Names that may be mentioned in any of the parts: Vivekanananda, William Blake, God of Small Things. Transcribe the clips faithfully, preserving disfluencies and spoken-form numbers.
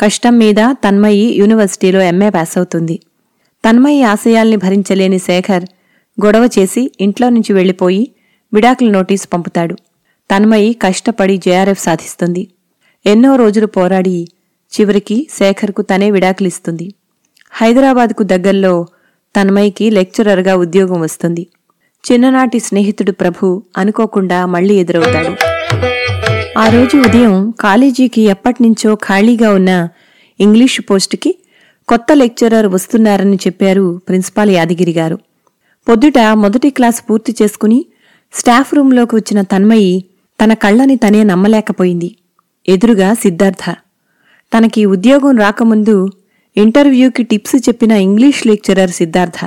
కష్టం మీద తన్మయి యూనివర్సిటీలో ఎంఏ పాస్ అవుతుంది. తన్మయి ఆశయాల్ని భరించలేని శేఖర్ గొడవ చేసి ఇంట్లో నుంచి వెళ్లిపోయి విడాకుల నోటీసు పంపుతాడు. తన్మయి కష్టపడి జేఆర్ఎఫ్ సాధిస్తుంది. ఎన్నో రోజులు పోరాడి చివరికి శేఖర్కు తనే విడాకులిస్తుంది. హైదరాబాద్కు దగ్గర్లో తన్మయికి లెక్చరర్గా ఉద్యోగం వస్తుంది. చిన్ననాటి స్నేహితుడు ప్రభు అనుకోకుండా మళ్లీ ఎదురవుతాడు. ఆ రోజు ఉదయం కాలేజీకి ఎప్పటినుంచో ఖాళీగా ఉన్న ఇంగ్లీషు పోస్టుకి కొత్త లెక్చరర్ వస్తున్నారని చెప్పారు ప్రిన్సిపాల్ యాదగిరి గారు. పొద్దుట మొదటి క్లాస్ పూర్తి చేసుకుని స్టాఫ్ రూంలోకి వచ్చిన తన్మయి తన కళ్ళని తనే నమ్మలేకపోయింది. ఎదురుగా సిద్ధార్థ. తనకి ఉద్యోగం రాకముందు ఇంటర్వ్యూకి టిప్స్ చెప్పిన ఇంగ్లీష్ లెక్చరర్ సిద్ధార్థ.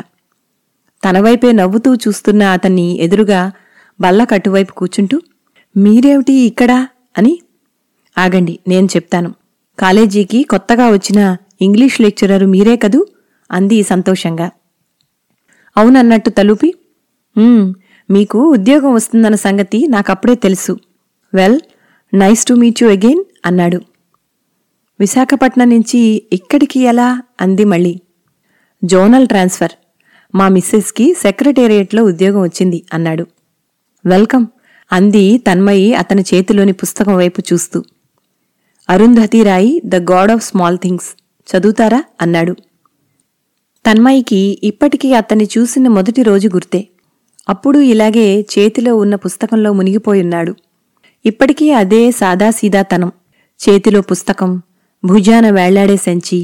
తనవైపే నవ్వుతూ చూస్తున్న అతన్ని ఎదురుగా బల్ల కట్టువైపు కూర్చుంటూ, మీరేమిటి ఇక్కడా అని. ఆగండి, నేను చెప్తాను. కాలేజీకి కొత్తగా వచ్చిన ఇంగ్లీష్ లెక్చరరు మీరే కదూ అంది సంతోషంగా. అవునన్నట్టు తలూపి, మీకు ఉద్యోగం వస్తుందన్న సంగతి నాకప్పుడే తెలుసు. Well, nice to meet you again అన్నాడు. విశాఖపట్నం నుంచి ఇక్కడికి ఎలా అంది మళ్ళీ. Zonal transfer. మా మిస్సెస్కి సెక్రటేరియట్లో ఉద్యోగం వచ్చింది అన్నాడు. వెల్కమ్ అంది తన్మయి అతని చేతిలోని పుస్తకం వైపు చూస్తూ. Arundhati Roy the God of small things చదువుతారా అన్నాడు. తన్మయికి ఇప్పటికీ అతన్ని చూసిన మొదటి రోజు గుర్తే. అప్పుడు ఇలాగే చేతిలో ఉన్న పుస్తకంలో మునిగిపోయున్నాడు. ఇప్పటికీ అదే సాదాసీదాతనం. చేతిలో పుస్తకం, భుజాన వేళ్లాడే సంచి,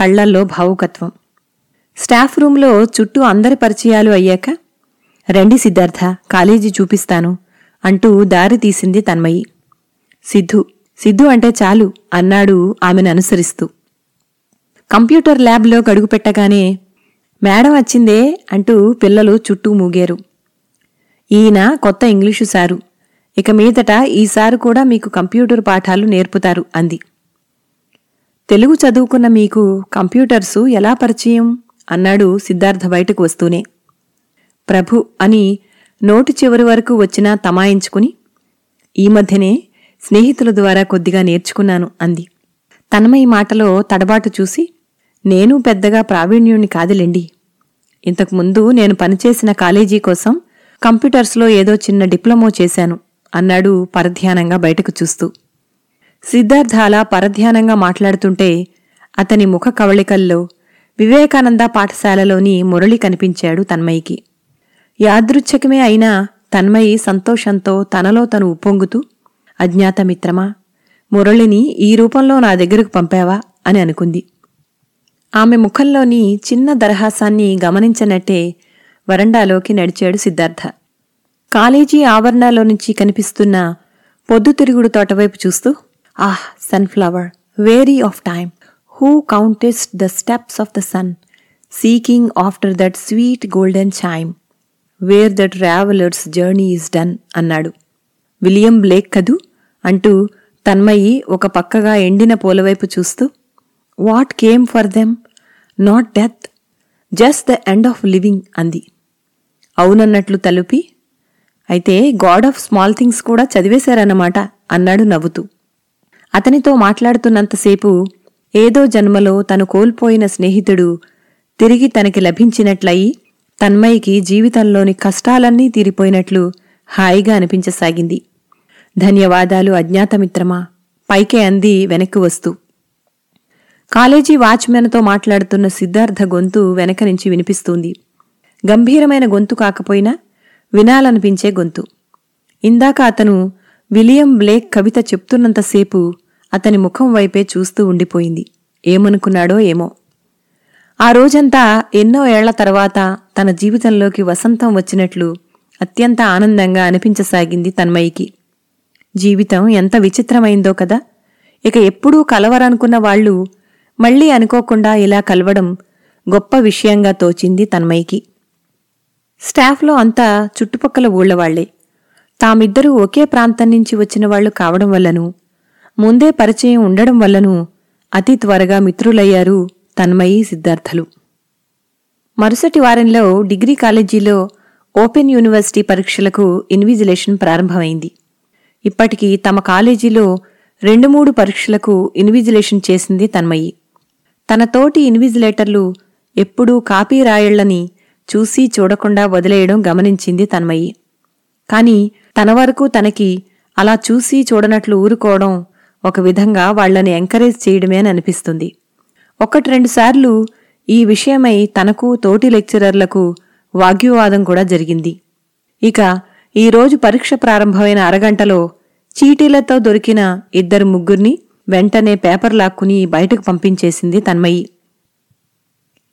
కళ్లల్లో భావుకత్వం. స్టాఫ్ రూంలో చుట్టూ అందరి పరిచయాలు అయ్యాక, రండి సిద్ధార్థ, కాలేజీ చూపిస్తాను అంటూ దారి తీసింది తన్మయి. సిద్ధు సిద్ధు అంటే చాలు అన్నాడు ఆమెను అనుసరిస్తూ. కంప్యూటర్ ల్యాబ్లో గడుగుపెట్టగానే, మేడం వచ్చిందే అంటూ పిల్లలు చుట్టూ మూగారు. ఈయన కొత్త ఇంగ్లీషు సారు. ఇక మీదట ఈ సారు కూడా మీకు కంప్యూటర్ పాఠాలు నేర్పుతారు అంది. తెలుగు చదువుకున్న మీకు కంప్యూటర్సు ఎలా పరిచయం అన్నాడు సిద్ధార్థ బయటకు వస్తూనే. ప్రభు అని నోటి చివరి వరకు వచ్చినా తమాయించుకుని, ఈ మధ్యనే స్నేహితుల ద్వారా కొద్దిగా నేర్చుకున్నాను అంది. తన్మయి మాటలో తడబాటు చూసి, నేను పెద్దగా ప్రావీణ్యుణ్ణి కాదులేండి. ఇంతకుముందు నేను పనిచేసిన కాలేజీ కోసం కంప్యూటర్స్లో ఏదో చిన్న డిప్లొమో చేశాను అన్నాడు పరధ్యానంగా బయటకు చూస్తూ. సిద్ధార్థ అలా పరధ్యానంగా మాట్లాడుతుంటే అతని ముఖ కవళికల్లో వివేకానంద పాఠశాలలోని మురళి కనిపించాడు తన్మయికి. యాదృచ్ఛకమే అయినా తన్మయి సంతోషంతో తనలో తను ఉప్పొంగుతూ, అజ్ఞాతమిత్రమా, మురళిని ఈ రూపంలో నా దగ్గరకు పంపావా అని అనుకుంది. ఆమె ముఖంలోని చిన్న దరహాసాన్ని గమనించనట్టే వరండాలోకి నడిచాడు సిద్ధార్థ. కాలేజీ ఆవరణలో నుంచి కనిపిస్తున్న పొద్దుతిరుగుడు తోటవైపు చూస్తూ, ah sunflower, weary of time, who countest the steps of the sun, seeking after that sweet golden చైమ్, where the traveller's journey is done అన్నాడు. విలియం బ్లేక్ కదూ అంటూ తన్మయి ఒక పక్కగా ఎండిన పూలవైపు చూస్తూ, what came for them, not death, just the end of living అంది. అవునన్నట్లు తలుపి, అయితే గాడ్ ఆఫ్ స్మాల్ థింగ్స్ కూడా చదివేశారన్నమాట అన్నాడు నవ్వుతూ. అతనితో మాట్లాడుతున్నంతసేపు ఏదో జన్మలో తను కోల్పోయిన స్నేహితుడు తిరిగి తనకి లభించినట్లయి తన్మయికి జీవితంలోని కష్టాలన్నీ తీరిపోయినట్లు హాయిగా అనిపించసాగింది. ధన్యవాదాలు అజ్ఞాతమిత్రమా పైకే అంది వెనక్కి వస్తూ. కాలేజీ వాచ్మెన్తో మాట్లాడుతున్న సిద్ధార్థ గొంతు వెనక నుంచి వినిపిస్తుంది. గంభీరమైన గొంతు కాకపోయినా వినాలనిపించే గొంతు. ఇందాక అతను విలియం బ్లేక్ కవిత చెప్తున్నంతసేపు అతని ముఖం వైపే చూస్తూ ఉండిపోయింది. ఏమనుకున్నాడో ఏమో. ఆ రోజంతా ఎన్నో ఏళ్ల తర్వాత తన జీవితంలోకి వసంతం వచ్చినట్లు అత్యంత ఆనందంగా అనిపించసాగింది తన్మయికి. జీవితం ఎంత విచిత్రమైందో కదా. ఇక ఎప్పుడూ కలవరనుకున్న వాళ్ళు మళ్లీ అనుకోకుండా ఇలా కలవడం గొప్ప విషయంగా తోచింది తన్మయికి. స్టాఫ్లో అంతా చుట్టుపక్కల ఊళ్లవాళ్లే. తామిద్దరూ ఒకే ప్రాంతం నుంచి వచ్చిన వాళ్లు కావడం వల్లనూ ముందే పరిచయం ఉండడం వల్లనూ అతి త్వరగా మిత్రులయ్యారు తన్మయి సిద్ధార్థలు. మరుసటి వారంలో డిగ్రీ కాలేజీలో ఓపెన్ యూనివర్సిటీ పరీక్షలకు ఇన్విజిలేషన్ ప్రారంభమైంది. ఇప్పటికీ తమ కాలేజీలో రెండు మూడు పరీక్షలకు ఇన్విజిలేషన్ చేసింది తన్మయి. తన తోటి ఇన్విజిలేటర్లు ఎప్పుడూ కాపీ రాయళ్లని చూసి చూడకుండా వదిలేయడం గమనించింది తన్మయి. కాని తన వరకు తనకి అలా చూసి చూడనట్లు ఊరుకోవడం ఒక విధంగా వాళ్లని ఎంకరేజ్ చేయడమే అని అనిపిస్తుంది. ఒకటి రెండుసార్లు ఈ విషయమై తనకు తోటి లెక్చరర్లకు వాగ్వివాదం కూడా జరిగింది. ఇక ఈరోజు పరీక్ష ప్రారంభమైన అరగంటలో చీటీలతో దొరికిన ఇద్దరు ముగ్గురిని వెంటనే పేపర్ లాక్కుని బయటకు పంపించేసింది తన్మయి.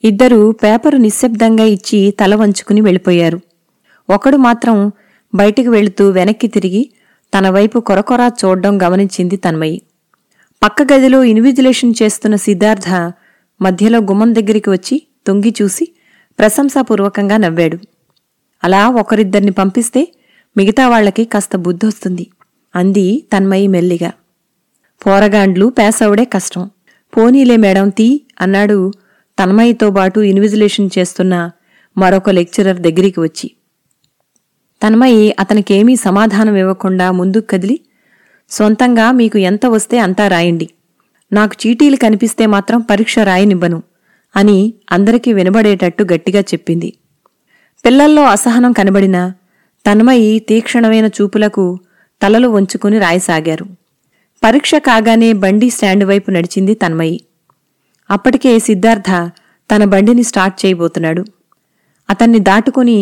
ఇద్దరూ పేపరు నిశ్శబ్దంగా ఇచ్చి తల వంచుకుని వెళ్ళిపోయారు. ఒకడు మాత్రం బయటికి వెళుతూ వెనక్కి తిరిగి తన వైపు కొరకొరా చూడడం గమనించింది తన్మయి. పక్క గదిలో ఇన్విజిలేషన్ చేస్తున్న సిద్ధార్థ మధ్యలో గుమ్మం దగ్గరికి వచ్చి తొంగి చూసి ప్రశంసాపూర్వకంగా నవ్వాడు. అలా ఒకరిద్దరిని పంపిస్తే మిగతా వాళ్లకి కాస్త బుద్ధొస్తుంది అంది తన్మయి మెల్లిగా. పోరగాండ్లు పేసవుడే కష్టం. పోనీలే మేడం తీ అన్నాడు తన్మయితో బాటు ఇన్విజిలేషన్ చేస్తున్న మరొక లెక్చరర్ దగ్గరికి వచ్చి. తన్మయి అతనికేమీ సమాధానం ఇవ్వకుండా ముందుకు కదిలి, సొంతంగా మీకు ఎంత వస్తే అంతా రాయండి, నాకు చీటీలు కనిపిస్తే మాత్రం పరీక్ష రాయనివ్వను అని అందరికీ వినబడేటట్టు గట్టిగా చెప్పింది. పిల్లల్లో అసహనం కనబడినా తన్మయి తీక్షణమైన చూపులకు తలలు వంచుకుని రాయసాగారు. పరీక్ష కాగానే బండి స్టాండ్ వైపు నడిచింది తన్మయి. అప్పటికే సిద్ధార్థ తన బండిని స్టార్ట్ చేయబోతున్నాడు. అతన్ని దాటుకుని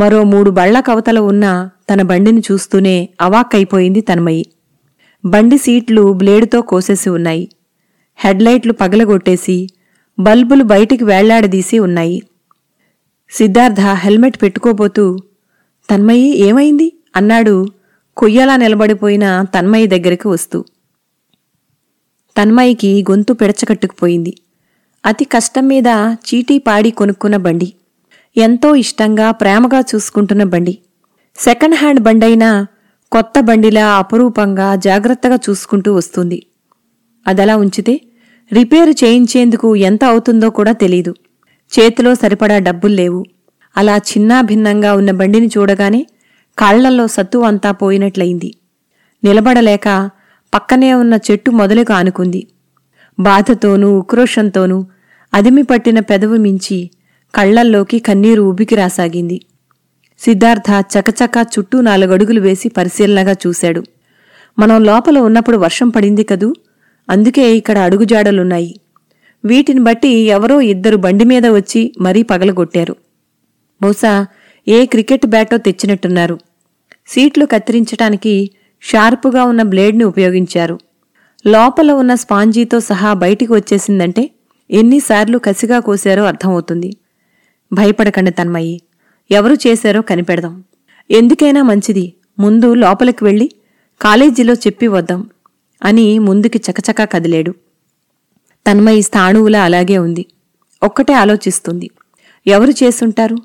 మరో మూడు బళ్ల కవతల ఉన్న తన బండిని చూస్తూనే అవాక్కైపోయింది తన్మయి. బండి సీట్లు బ్లేడుతో కోసేసి ఉన్నాయి. హెడ్లైట్లు పగలగొట్టేసి బల్బులు బయటికి వేళ్లాడదీసి ఉన్నాయి. సిద్ధార్థ హెల్మెట్ పెట్టుకోబోతూ, తన్మయి ఏమైంది అన్నాడు కొయ్యలా నిలబడిపోయిన తన్మయి దగ్గరికి వస్తూ. తన్మయికి గొంతు పెడచకట్టుకుపోయింది. అతి కష్టం మీద చీటీ పాడి కొనుక్కున్న బండి, ఎంతో ఇష్టంగా ప్రేమగా చూసుకుంటున్న బండి, సెకండ్ హ్యాండ్ బండైనా కొత్త బండిలా అపురూపంగా జాగ్రత్తగా చూసుకుంటూ వస్తుంది. అదలా ఉంచితే రిపేరు చేయించేందుకు ఎంత అవుతుందో కూడా తెలీదు. చేతిలో సరిపడా డబ్బుల్లేవు. అలా చిన్నా భిన్నంగా ఉన్న బండిని చూడగానే కాళ్లల్లో సత్తు అంతా పోయినట్లయింది. నిలబడలేక పక్కనే ఉన్న చెట్టు మొదలుగా ఆనుకుంది. బాధతోనూ ఉక్రోషంతోనూ అదిమి పట్టిన పెదవి మించి కళ్లల్లోకి కన్నీరు ఉబికి రాసాగింది. సిద్ధార్థ చకచకా చుట్టూ నాలుగడుగులు వేసి పరిశీలనగా చూశాడు. మనం లోపల ఉన్నప్పుడు వర్షం పడింది కదూ, అందుకే ఇక్కడ అడుగుజాడలున్నాయి. వీటిని బట్టి ఎవరో ఇద్దరు బండిమీద వచ్చి మరీ పగలగొట్టారు. బహుశా ఏ క్రికెట్ బ్యాటో తెచ్చినట్టున్నారు. సీట్లు కత్తిరించటానికి షార్పుగా ఉన్న బ్లేడ్ని ఉపయోగించారు. లోపల ఉన్న స్పాంజీతో సహా బయటికి వచ్చేసిందంటే ఎన్నిసార్లు కసిగా కోశారో అర్థమవుతుంది. భయపడకండి తన్మయి, ఎవరు చేశారో కనిపెడదాం. ఎందుకైనా మంచిది ముందు లోపలికి వెళ్ళి కాలేజీలో చెప్పి వద్దాం అని ముందుకి చకచకా కదిలాడు. తన్మయి స్థాణువులా అలాగే ఉంది. ఒక్కటే ఆలోచిస్తుంది, ఎవరు చేసుంటారు,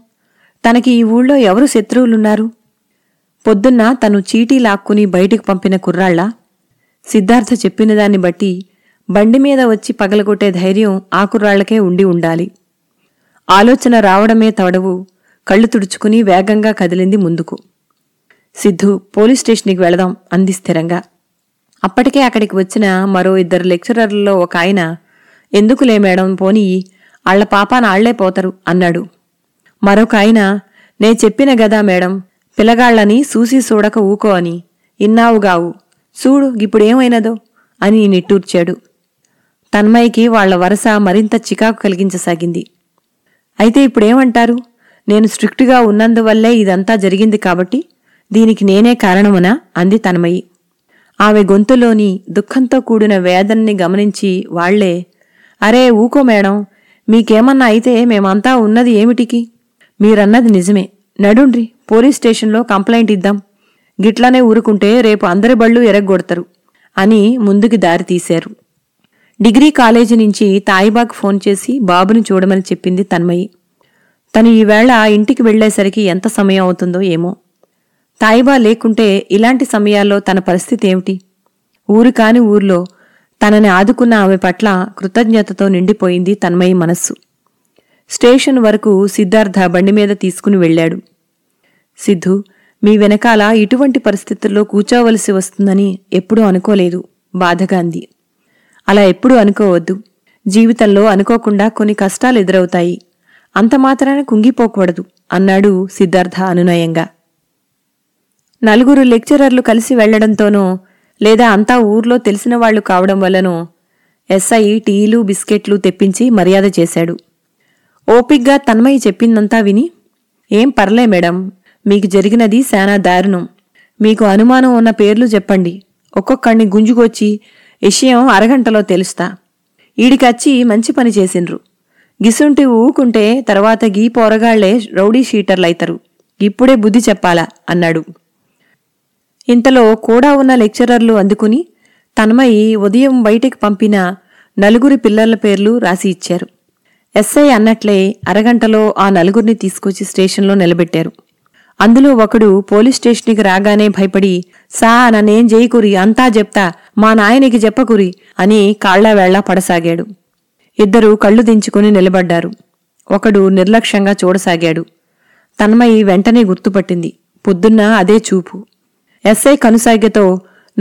తనకి ఈ ఊళ్ళో ఎవరు శత్రువులున్నారు. పొద్దున్న తను చీటీ లాక్కుని బయటికి పంపిన కుర్రాళ్ళ? సిద్ధార్థ చెప్పినదాన్ని బట్టి బండిమీద వచ్చి పగలగొట్టే ధైర్యం ఆ కుర్రాళ్లకే ఉండి ఉండాలి. ఆలోచన రావడమే తడవు కళ్ళు తుడుచుకుని వేగంగా కదిలింది ముందుకు. సిద్ధు, పోలీస్ స్టేషన్కి వెళదాం అంది స్థిరంగా. అప్పటికే అక్కడికి వచ్చిన మరో ఇద్దరు లెక్చరర్లలో ఒక ఆయన, ఎందుకులే మేడం పోనీ, ఆళ్ల పాపాన ఆళ్లే పోతారు అన్నాడు. మరొక ఆయన, నే చెప్పిన గదా మేడం పిల్లగాళ్లని సూసి చూడక ఊకో అని, ఇన్నావుగావు, చూడు ఇప్పుడేమైనదో అని నిట్టూర్చాడు. తన్మయ్యకి వాళ్ల వరస మరింత చికాకు కలిగించసాగింది. అయితే ఇప్పుడేమంటారు? నేను స్ట్రిక్టుగా ఉన్నందువల్లే ఇదంతా జరిగింది కాబట్టి దీనికి నేనే కారణమునా అంది తన్మయి. ఆమె గొంతులోని దుఃఖంతో కూడిన వేదనని గమనించి వాళ్లే, అరే ఊకో మేడం, మీకేమన్నా అయితే మేమంతా ఉన్నది ఏమిటికి? మీరన్నది నిజమే, నడుండ్రి పోలీస్ స్టేషన్లో కంప్లైంట్ ఇద్దాం, గిట్లానే ఊరుకుంటే రేపు అందరి బళ్ళు ఎరగొడతారు అని ముందుకి దారి తీశారు. డిగ్రీ కాలేజీ నుంచి తాయిబాకు ఫోన్ చేసి బాబును చూడమని చెప్పింది తన్మయి. తను ఈవేళ ఇంటికి వెళ్లేసరికి ఎంత సమయం అవుతుందో ఏమో. తాయిబా లేకుంటే ఇలాంటి సమయాల్లో తన పరిస్థితి ఏమిటి? ఊరు కాని ఊర్లో తనని ఆదుకున్న ఆమె పట్ల కృతజ్ఞతతో నిండిపోయింది తన్మయి మనస్సు. స్టేషన్ వరకు సిద్ధార్థ బండి మీద తీసుకుని వెళ్లాడు. సిద్ధు, మీ వెనకాల ఇటువంటి పరిస్థితుల్లో కూర్చోవలసి వస్తుందని ఎప్పుడూ అనుకోలేదు, బాధగా అంది. అలా ఎప్పుడూ అనుకోవద్దు. జీవితంలో అనుకోకుండా కొన్ని కష్టాలు ఎదురవుతాయి, అంతమాత్రాన కుంగిపోకూడదు అన్నాడు సిద్ధార్థ అనునయంగా. నలుగురు లెక్చరర్లు కలిసి వెళ్లడంతోనో లేదా అంతా ఊర్లో తెలిసిన వాళ్లు కావడం వల్లనో ఎస్ఐ టీలు బిస్కెట్లు తెప్పించి మర్యాద చేశాడు. ఓపిగ్గా తన్మయి చెప్పిందంతా విని, ఏం పర్లే మేడం, మీకు జరిగినది శానా దారుణం, మీకు అనుమానం ఉన్న పేర్లు చెప్పండి, ఒక్కొక్కడిని గుంజుకొచ్చి విషయం అరగంటలో తెలుస్తా, ఈడికచ్చి మంచి పని చేసిండ్రు, గిసుంటి ఊకుంటే తర్వాత గీ పోరగాళ్లే రౌడీ షీటర్లైతరు, ఇప్పుడే బుద్ధి చెప్పాలా అన్నాడు. ఇంతలో కూడా ఉన్న లెక్చరర్లు అందుకుని తన్మయి ఉదయం బయటికి పంపిన నలుగురి పిల్లల పేర్లు రాసి ఇచ్చారు. ఎస్ఐ అన్నట్లే అరగంటలో ఆ నలుగురిని తీసుకొచ్చి స్టేషన్లో నిలబెట్టారు. అందులో ఒకడు పోలీస్ స్టేషన్కి రాగానే భయపడి, సా నన్నేం చేయకురి, అంతా చెప్తా, మా నాయనికి చెప్పకురి అని కాళ్లావేళ్లా పడసాగాడు. ఇద్దరు కళ్ళు దించుకుని నిలబడ్డారు. ఒకడు నిర్లక్ష్యంగా చూడసాగాడు. తన్మయి వెంటనే గుర్తుపట్టింది, పొద్దున్న అదే చూపు. ఎస్ఐ కనుసాగతో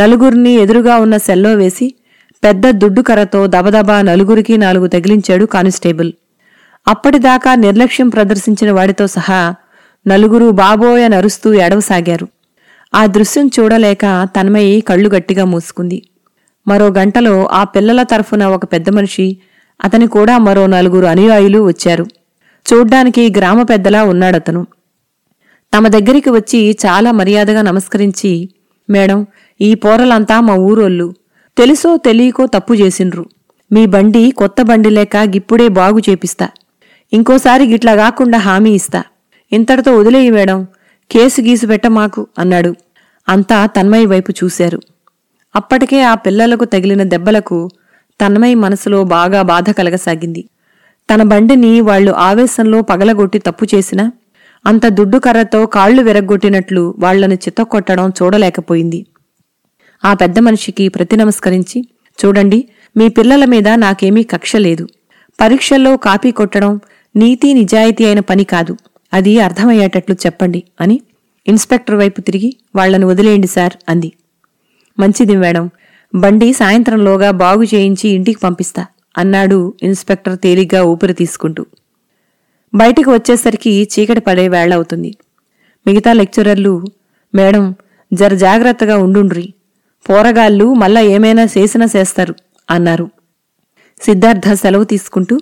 నలుగురిని ఎదురుగా ఉన్న సెల్లో వేసి పెద్ద దుడ్డుకరతో దబదబా నలుగురికి నాలుగు తగిలించాడు కానిస్టేబుల్. అప్పటిదాకా నిర్లక్ష్యం ప్రదర్శించిన వాడితో సహా నలుగురు బాబోయ నరుస్తూ ఎడవసాగారు. ఆ దృశ్యం చూడలేక తన్మయి కళ్ళు గట్టిగా మూసుకుంది. మరో గంటలో ఆ పిల్లల తరఫున ఒక పెద్ద మనిషి, అతని కూడా మరో నలుగురు అనుయాయులు వచ్చారు. చూడ్డానికి గ్రామ పెద్దలా ఉన్నాడతను. తమ దగ్గరికి వచ్చి చాలా మర్యాదగా నమస్కరించి, మేడం, ఈ పోరలంతా మా ఊరోళ్ళు, తెలుసో తెలియకో తప్పు చేసిండ్రు, మీ బండి కొత్త బండి లేక గిప్పుడే బాగు చేపిస్తా, ఇంకోసారి గిట్లా కాకుండా హామీ ఇస్తా, ఇంతటితో వదిలేయి మేడం, కేసు గీసు పెట్ట మాకు అన్నాడు. అంతా తన్మయి వైపు చూశారు. అప్పటికే ఆ పిల్లలకు తగిలిన దెబ్బలకు తన్మయి మనసులో బాగా బాధ కలగసాగింది. తన బండిని వాళ్లు ఆవేశంలో పగలగొట్టి తప్పు చేసినా అంత దుడ్డుకర్రతో కాళ్లు విరగ్గొట్టినట్లు వాళ్లను చితక్కొట్టడం చూడలేకపోయింది. ఆ పెద్ద మనిషికి ప్రతి నమస్కరించి, చూడండి, మీ పిల్లల మీద నాకేమీ కక్ష లేదు, పరీక్షల్లో కాపీ కొట్టడం నీతి నిజాయితీ అయిన పని కాదు, అది అర్థమయ్యేటట్లు చెప్పండి అని ఇన్స్పెక్టర్ వైపు తిరిగి, వాళ్లను వదిలేయండి సార్ అంది. మంచిది మేడం, బండి సాయంత్రంలోగా బాగు చేయించి ఇంటికి పంపిస్తా అన్నాడు ఇన్స్పెక్టర్ తేలిగ్గా ఊపిరి తీసుకుంటూ. బయటకు వచ్చేసరికి చీకటి పడే వేళ అవుతుంది. మిగతా లెక్చరర్లు, మేడం జర జాగ్రత్తగా ఉండుండ్రి, పోరగాళ్ళు మళ్ళా ఏమైనా చేసినా చేస్తారు అన్నారు. సిద్ధార్థ సెలవు తీసుకుంటూ,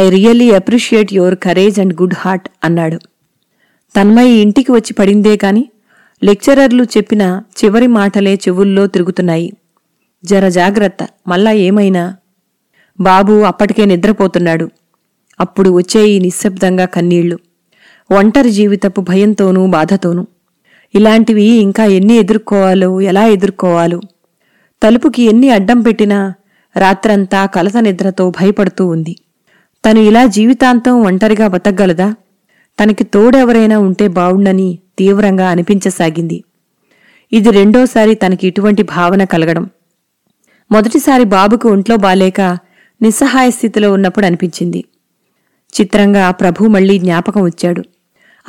I really appreciate your courage and good heart అన్నాడు. తన్మయి ఇంటికి వచ్చి పడిందే కాని లెక్చరర్లు చెప్పిన చివరి మాటలే చెవుల్లో తిరుగుతున్నాయి. జర జాగ్రత్త, మళ్ళా ఏమైనా. బాబు అప్పటికే నిద్రపోతున్నాడు. అప్పుడు వచ్చేయి నిశ్శబ్దంగా కన్నీళ్లు, ఒంటరి జీవితపు భయంతోనూ బాధతోనూ. ఇలాంటివి ఇంకా ఎన్ని ఎదుర్కోవాలో, ఎలా ఎదుర్కోవాలో. తలుపుకి ఎన్ని అడ్డం పెట్టినా రాత్రంతా కలత నిద్రతో భయపడుతూ ఉంది. తను ఇలా జీవితాంతం ఒంటరిగా బతకగలదా? తనకి తోడెవరైనా ఉంటే బావుండని తీవ్రంగా అనిపించసాగింది. ఇది రెండోసారి తనకి ఇటువంటి భావన కలగడం. మొదటిసారి బాబుకు ఒంట్లో బాలేక నిస్సహాయ స్థితిలో ఉన్నప్పుడు అనిపించింది. చిత్రంగా ప్రభు మళ్లీ జ్ఞాపకం వచ్చాడు.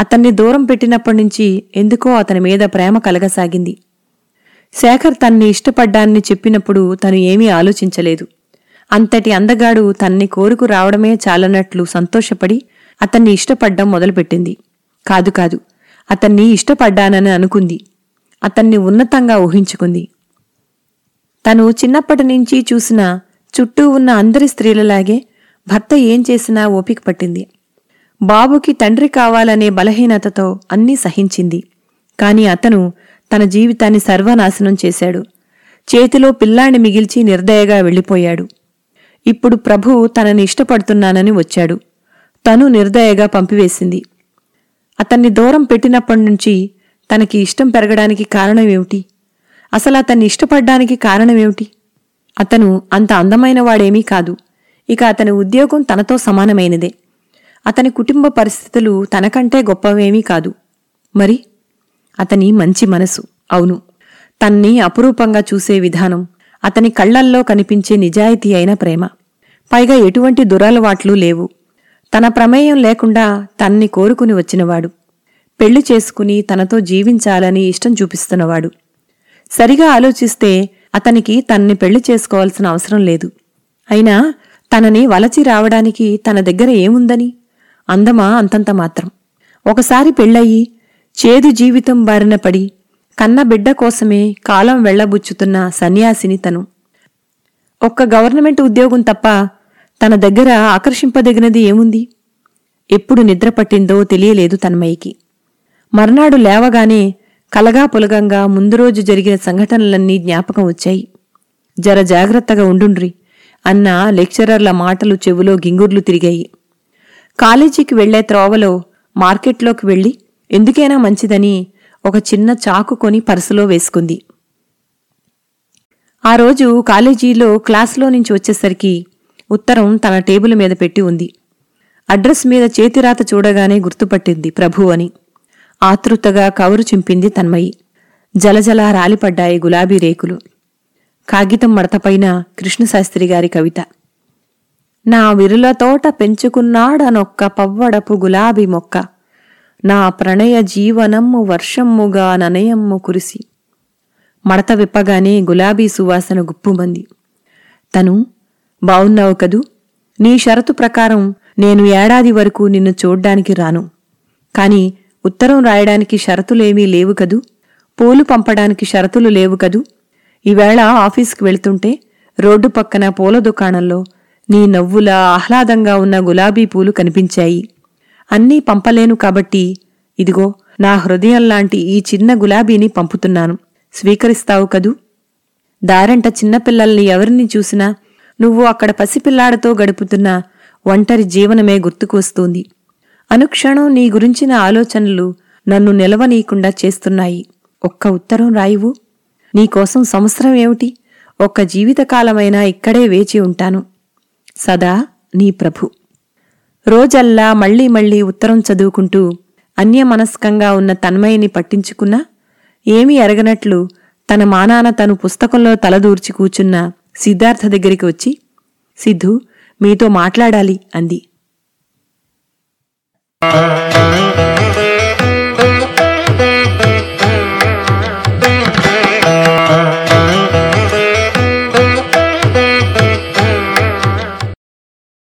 అతన్ని దూరం పెట్టినప్పటి నుంచి ఎందుకో అతని మీద ప్రేమ కలగసాగింది. శేఖర్ తన్ని ఇష్టపడ్డానని చెప్పినప్పుడు తను ఏమీ ఆలోచించలేదు. అంతటి అందగాడు తన్ని కోరుకు రావడమే చాలన్నట్లు సంతోషపడి అతన్ని ఇష్టపడ్డం మొదలుపెట్టింది. కాదు కాదు, అతన్ని ఇష్టపడ్డానని అనుకుంది. అతన్ని ఉన్నతంగా ఊహించుకుంది. తను చిన్నప్పటి నుంచి చూసిన చుట్టూ ఉన్న అందరి స్త్రీలలాగే భర్త ఏం చేసినా ఓపిక పట్టింది. బాబుకి తండ్రి కావాలనే బలహీనతతో అన్నీ సహించింది. కాని అతను తన జీవితాన్ని సర్వనాశనం చేశాడు. చేతిలో పిల్లాన్ని మిగిల్చి నిర్దయగా వెళ్ళిపోయాడు. ఇప్పుడు ప్రభువు తనని ఇష్టపడుతున్నానని వచ్చాడు. తను నిర్దయగా పంపివేసింది. అతన్ని దూరం పెట్టినప్పటి నుంచి తనకి ఇష్టం పెరగడానికి కారణమేమిటి? అసలు అతన్ని ఇష్టపడ్డానికి కారణమేమిటి? అతను అంత అందమైన వాడేమీ కాదు. ఇక అతని ఉద్యోగం తనతో సమానమైనదే. అతని కుటుంబ పరిస్థితులు తనకంటే గొప్పవేమీ కాదు. మరి అతని మంచి మనసు, అవును, తన్ని అపురూపంగా చూసే విధానం, అతని కళ్లల్లో కనిపించే నిజాయితీ అయిన ప్రేమ, పైగా ఎటువంటి దురలవాట్లు లేవు. తన ప్రమేయం లేకుండా తన్ని కోరుకుని వచ్చినవాడు, పెళ్లి చేసుకుని తనతో జీవించాలని ఇష్టం చూపిస్తున్నవాడు. సరిగా ఆలోచిస్తే అతనికి తన్ని పెళ్లి చేసుకోవాల్సిన అవసరం లేదు. అయినా తనని వలచి రావడానికి తన దగ్గర ఏముందని? అందమా అంతంత మాత్రం. ఒకసారి పెళ్ళయి చేదు జీవితం బారిన పడి కన్న బిడ్డ కోసమే కాలం వెళ్లబుచ్చుతున్న సన్యాసిని తను. ఒక్క గవర్నమెంట్ ఉద్యోగం తప్ప తన దగ్గర ఆకర్షింపదగినది ఏముంది? ఎప్పుడు నిద్ర పట్టిందో తెలియలేదు తన్మయికి. మర్నాడు లేవగానే కలగా పులగంగా ముందు రోజు జరిగిన సంఘటనలన్నీ జ్ఞాపకం వచ్చాయి. జర జాగ్రత్తగా ఉండుండ్రి అన్న లెక్చరర్ల మాటలు చెవులో గింగుర్లు తిరిగాయి. కాలేజీకి వెళ్లే త్రోవలో మార్కెట్లోకి వెళ్లి ఎందుకైనా మంచిదని ఒక చిన్న చాకు కొని పర్సులో వేసుకుంది. ఆ రోజు కాలేజీలో క్లాసులో నుంచి వచ్చేసరికి ఉత్తరం తన టేబుల్ మీద పెట్టి ఉంది. అడ్రస్ మీద చేతిరాత చూడగానే గుర్తుపట్టింది ప్రభు అని. ఆతృతగా కవరు చింపింది తన్మయి. జలజలా రాలిపడ్డాయి గులాబీ రేకులు. కాగితం మడతపైన కృష్ణశాస్త్రి గారి కవిత. నా విరుల తోట పెంచుకున్నాడనొక్క పవ్వడపు గులాబీ మొక్క, నా ప్రణయ జీవనమ్ము వర్షమ్ముగా ననయమ్ము కురిసి. మడత విప్పగానే గులాబీ సువాసన గుప్పుమంది. తను, బావున్నావు కదూ, నీ షరతు ప్రకారం నేను ఏడాది వరకు నిన్ను చూడ్డానికి రాను. కాని ఉత్తరం రాయడానికి షరతులేమీ లేవు కదూ, పూలు పంపడానికి షరతులు లేవు కదూ. ఈవేళ ఆఫీస్కి వెళుతుంటే రోడ్డు పక్కన పూల దుకాణంలో నీ నవ్వులా ఆహ్లాదంగా ఉన్న గులాబీ పూలు కనిపించాయి. అన్నీ పంపలేను కాబట్టి ఇదిగో నా హృదయంలాంటి ఈ చిన్న గులాబీని పంపుతున్నాను, స్వీకరిస్తావు కదూ. దారంట చిన్నపిల్లల్ని ఎవరిని చూసినా నువ్వు అక్కడ పసిపిల్లాడితో గడుపుతున్న ఒంటరి జీవనమే గుర్తుకు వస్తుంది. అనుక్షణం నీ గురించిన ఆలోచనలు నన్ను నిలవనీయకుండా చేస్తున్నాయి. ఒక్క ఉత్తరం రాయివు. నీకోసం సంవత్సరం ఏమిటి, ఒక్క జీవితకాలమైనా ఇక్కడే వేచి ఉంటాను. సదా నీ ప్రభు. రోజల్లా మళ్లీ మళ్లీ ఉత్తరం చదువుకుంటూ అన్యమనస్కంగా ఉన్న తన్మయిని పట్టించుకున్నా ఏమీ ఎరగనట్లు తన మానాన తను పుస్తకంలో తలదూర్చి కూర్చున్న సిద్ధార్థ దగ్గరికి వచ్చి, సిద్ధు, మీతో మాట్లాడాలి అంది.